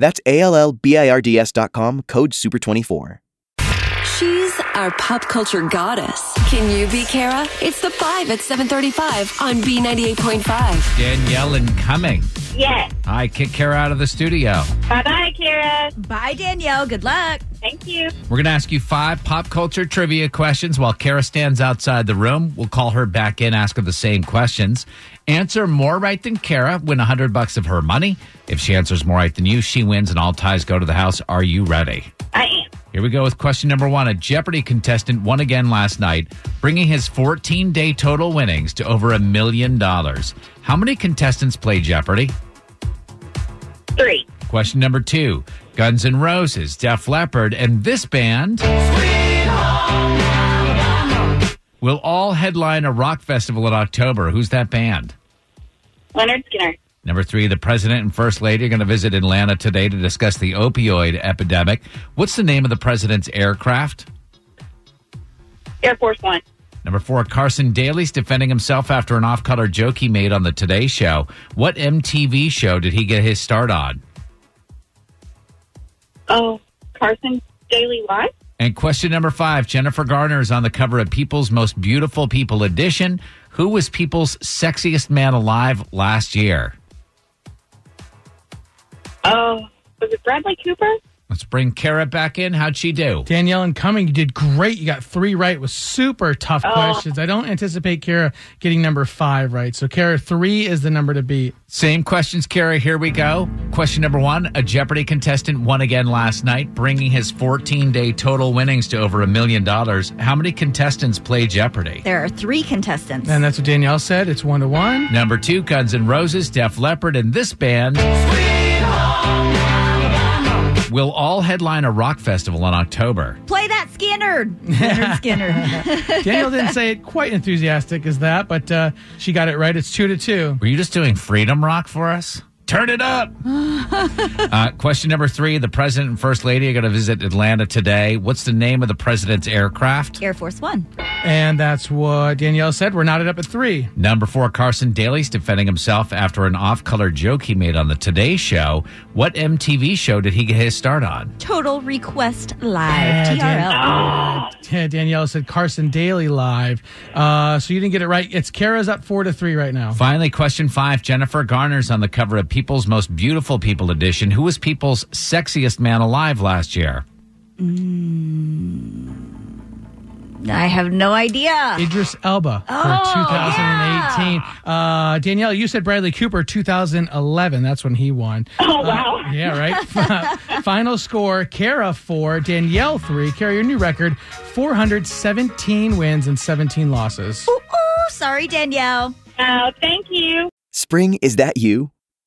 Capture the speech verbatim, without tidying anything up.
That's A L L B I R D S dot com, code super twenty-four. She's our pop culture goddess. Can you be Kara? It's the five at seven thirty-five on B ninety-eight point five. Danielle and Cumming. Yes. I kick Kara out of the studio. Bye-bye, Kara. Bye, Danielle. Good luck. Thank you. We're going to ask you five pop culture trivia questions. While Kara stands outside the room, we'll call her back in, ask her the same questions. Answer more right than Kara, win one hundred bucks of her money. If she answers more right than you, she wins and all ties go to the house. Are you ready? I am. Here we go with question number one. A Jeopardy contestant won again last night, bringing his fourteen-day total winnings to over a million dollars. How many contestants play Jeopardy? Three. Question number two. Guns N' Roses, Def Leppard, and this band will all headline a rock festival in October. Who's that band? Lynyrd Skynyrd. Number three, the president and first lady are going to visit Atlanta today to discuss the opioid epidemic. What's the name of the president's aircraft? Air Force One. Number four, Carson Daly's defending himself after an off-color joke he made on the Today Show. What M T V show did he get his start on? Oh, Carson Daly Live? And question number five, Jennifer Garner is on the cover of People's Most Beautiful People edition. Who was People's Sexiest Man Alive last year? Oh, uh, was it Bradley Cooper? Let's bring Kara back in. How'd she do? Danielle and Cumming, you did great. You got three right with super tough oh. questions. I don't anticipate Kara getting number five right. So, Kara, three is the number to beat. Same questions, Kara. Here we go. Question number one. A Jeopardy contestant won again last night, bringing his fourteen-day total winnings to over a million dollars. How many contestants play Jeopardy? There are three contestants. And that's what Danielle said. It's one to one. Number two, Guns N' Roses, Def Leppard, and this band will all headline a rock festival in October. Play that Skynyrd. Lynyrd Skynyrd. Danielle didn't say it quite enthusiastic as that, but uh, she got it right. It's two to two. Were you just doing freedom rock for us? Turn it up. uh, question number three. The president and first lady are going to visit Atlanta today. What's the name of the president's aircraft? Air Force One. And that's what Danielle said. We're knotted up at three. Number four, Carson Daly's defending himself after an off-color joke he made on the Today Show. What M T V show did he get his start on? Total Request Live. Yeah, T R L. Dan- oh. yeah, Danielle said Carson Daly Live. Uh, so you didn't get it right. It's Kara's up four to three right now. Finally, question five. Jennifer Garner's on the cover of People. People's Most Beautiful People edition. Who was People's Sexiest Man Alive last year? Mm, I have no idea. Idris Elba oh, for two thousand eighteen. Yeah. Uh, Danielle, you said Bradley Cooper two thousand eleven. That's when he won. Oh, wow. Uh, yeah, right? Final score, Kara four, Danielle three. Kara, your new record, four hundred seventeen wins and seventeen losses. Ooh, ooh, sorry, Danielle. Oh, thank you. Spring, is that you?